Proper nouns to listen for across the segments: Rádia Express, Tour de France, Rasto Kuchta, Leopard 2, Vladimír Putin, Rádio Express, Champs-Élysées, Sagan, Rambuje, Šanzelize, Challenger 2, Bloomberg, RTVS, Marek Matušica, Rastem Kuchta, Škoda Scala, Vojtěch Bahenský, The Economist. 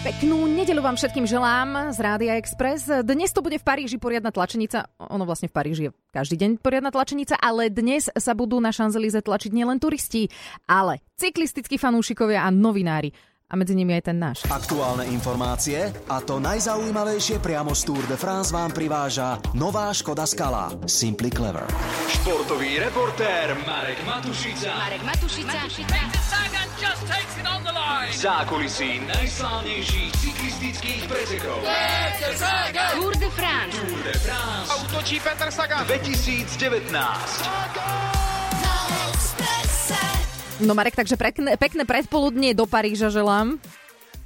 Peknú nedeľu vám všetkým želám z Rádia Express. Dnes to bude v Paríži poriadna tlačenica. Ono vlastne v Paríži je každý deň poriadna tlačenica, ale dnes sa budú na Šanzelize tlačiť nielen turisti, ale cyklistickí fanúšikovia a novinári. A medzi nimi aj ten náš. Aktuálne informácie a to najzaujímavejšie priamo z Tour de France vám priváža nová Škoda Scala. Simply Clever. Športový reportér Marek Matušica. Sagan just takes it on the line. Zákulisí najslávnejších cyklistických pretekov. Peter Sagan. Tour de France. Autočí Peter Sagan. 2019. Na Expresse. No Marek, takže pekné predpoludnie do Paríža želám.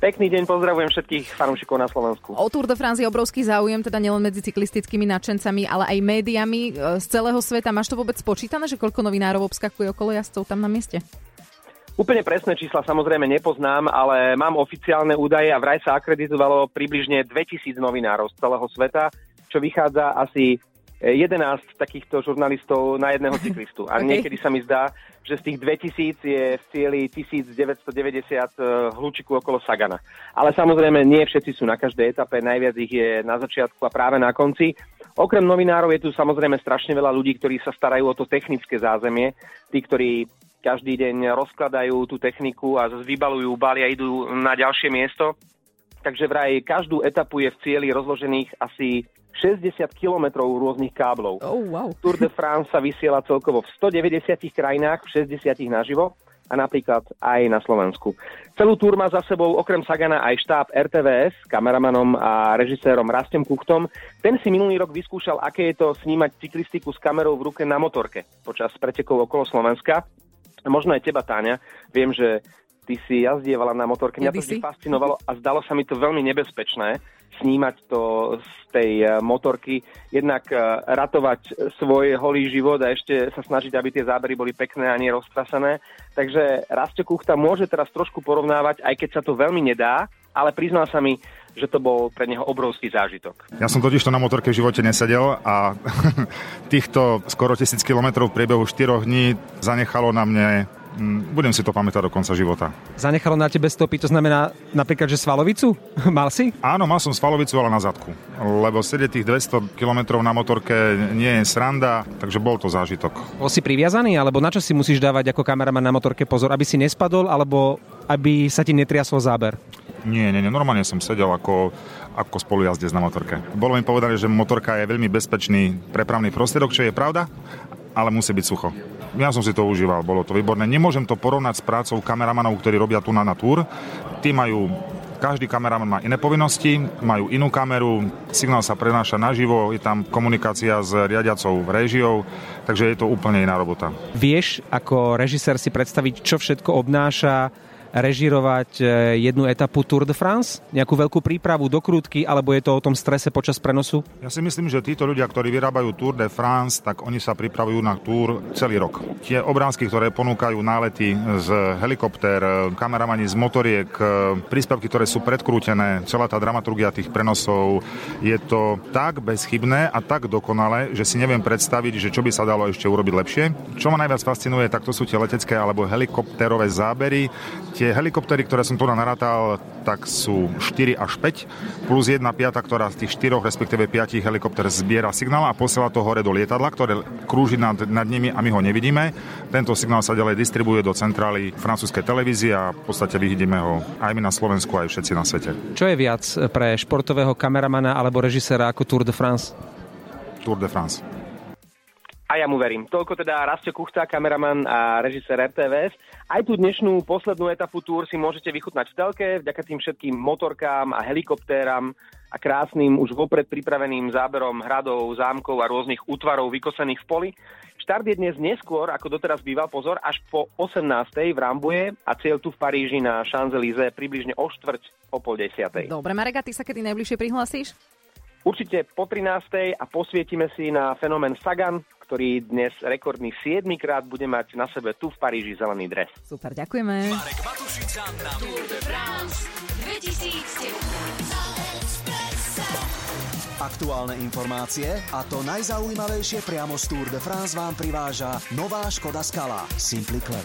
Pekný deň, pozdravujem všetkých fanúšikov na Slovensku. O Tour de France je obrovský záujem, teda nielen medzi cyklistickými nadšencami, ale aj médiami z celého sveta. Máš to vôbec spočítané, že koľko novinárov obskakuje okolo jazdcov tam na mieste? Úplne presné čísla samozrejme nepoznám, ale mám oficiálne údaje a vraj sa akreditovalo približne 2000 novinárov z celého sveta, čo vychádza asi 11 takýchto žurnalistov na jedného cyklistu. A Niekedy sa mi zdá, že z tých 2000 je v cieli 1990 hlučiku okolo Sagana. Ale samozrejme nie všetci sú na každej etape, najviac ich je na začiatku a práve na konci. Okrem novinárov je tu samozrejme strašne veľa ľudí, ktorí sa starajú o to technické zázemie, tí, ktorí každý deň rozkladajú tú techniku a vybalujú baly a idú na ďalšie miesto. Takže vraj každú etapu je v cieli rozložených asi 60 kilometrov rôznych káblov. Oh, wow. Tour de France sa vysiela celkovo v 190 krajinách, v 60 naživo a napríklad aj na Slovensku. Celú túr má za sebou okrem Sagana aj štáb RTVS, kameramanom a režisérom Rastem Kuchtom. Ten si minulý rok vyskúšal, aké je to snímať cyklistiku s kamerou v ruke na motorke počas pretekov okolo Slovenska. Možno aj teba, Táňa. Viem, že ty si jazdievala na motorke. Mňa to vždy fascinovalo a zdalo sa mi to veľmi nebezpečné snímať to z tej motorky. Jednak ratovať svoj holý život a ešte sa snažiť, aby tie zábery boli pekné a nie roztrasené. Takže Rasto Kuchta môže teraz trošku porovnávať, aj keď sa to veľmi nedá, ale priznal sa mi, že to bol pre neho obrovský zážitok. Ja som totiž to na motorke v živote nesedel a týchto skoro 1000 kilometrov v priebehu 4 dní zanechalo na mne, budem si to pamätať do konca života. Zanechalo na tebe stopy, to znamená napríklad, že svalovicu? Mal si? Áno, mal som svalovicu, ale na zadku. Lebo sedieť tých 200 kilometrov na motorke nie je sranda, takže bol to zážitok. Bol si priviazaný, alebo na čo si musíš dávať ako kameraman na motorke pozor, aby si nespadol, alebo aby sa ti netriasol záber? Nie, normálne som sedel ako spolujazdec na motorke. Bolo mi povedané, že motorka je veľmi bezpečný prepravný prostriedok, čo je pravda, ale musí byť sucho. Ja som si to užíval, bolo to výborné. Nemôžem to porovnať s prácou kameramanov, ktorí robia tu na Tour. Tí majú, každý kameraman má iné povinnosti, majú inú kameru, signál sa prenáša naživo, je tam komunikácia s riadiacou réžiou, takže je to úplne iná robota. Vieš ako režisér si predstaviť, čo všetko obnáša režírovať jednu etapu Tour de France? Nejakú veľkú prípravu, dokrutky, alebo je to o tom strese počas prenosu? Ja si myslím, že títo ľudia, ktorí vyrábajú Tour de France, tak oni sa pripravujú na Tour celý rok. Tie obrázky, ktoré ponúkajú nálety z helikoptér, kameramani z motoriek, príspevky, ktoré sú predkrútené, celá tá dramaturgia tých prenosov, je to tak bezchybné a tak dokonalé, že si neviem predstaviť, že čo by sa dalo ešte urobiť lepšie. Čo ma najviac fascinuje, tak to sú tie letecké alebo helikoptérové zábery. Tie helikoptery, ktoré som tu narátal, tak sú 4 až 5, plus 1/5, ktorá z tých 4, respektíve 5 helikopter zbiera signál a posiela to hore do lietadla, ktoré krúži nad nimi a my ho nevidíme. Tento signál sa ďalej distribuuje do centrály francúzskej televízie a v podstate vidíme ho aj my na Slovensku, aj všetci na svete. Čo je viac pre športového kameramana alebo režiséra ako Tour de France? Tour de France. A ja mu verím. Toľko teda Rasto Kuchta, kameraman a režisér RTVS. Aj tú dnešnú poslednú etapu Tour si môžete vychutnať v telke, vďaka tým všetkým motorkám a helikoptéram a krásnym, už vopred pripraveným záberom hradov, zámkov a rôznych útvarov vykosených v poli. Štart je dnes neskôr, ako doteraz býval, pozor, až po 18:00 v Rambuje a cieľ tu v Paríži na Champs-Élysées približne o 9:45. Dobre, Marek, a ty sa kedy najbližšie prihlasíš? Určite po 13:00 a posvietime si na fenomén Sagan, ktorý dnes rekordný 7-krát bude mať na sebe tu v Paríži zelený dres. Super, ďakujeme. Marek Matušica na Tour de France 2019. Aktuálne informácie a to najzaujímavejšie priamo z Tour de France vám priváža nová Škoda Scala Simply Clever.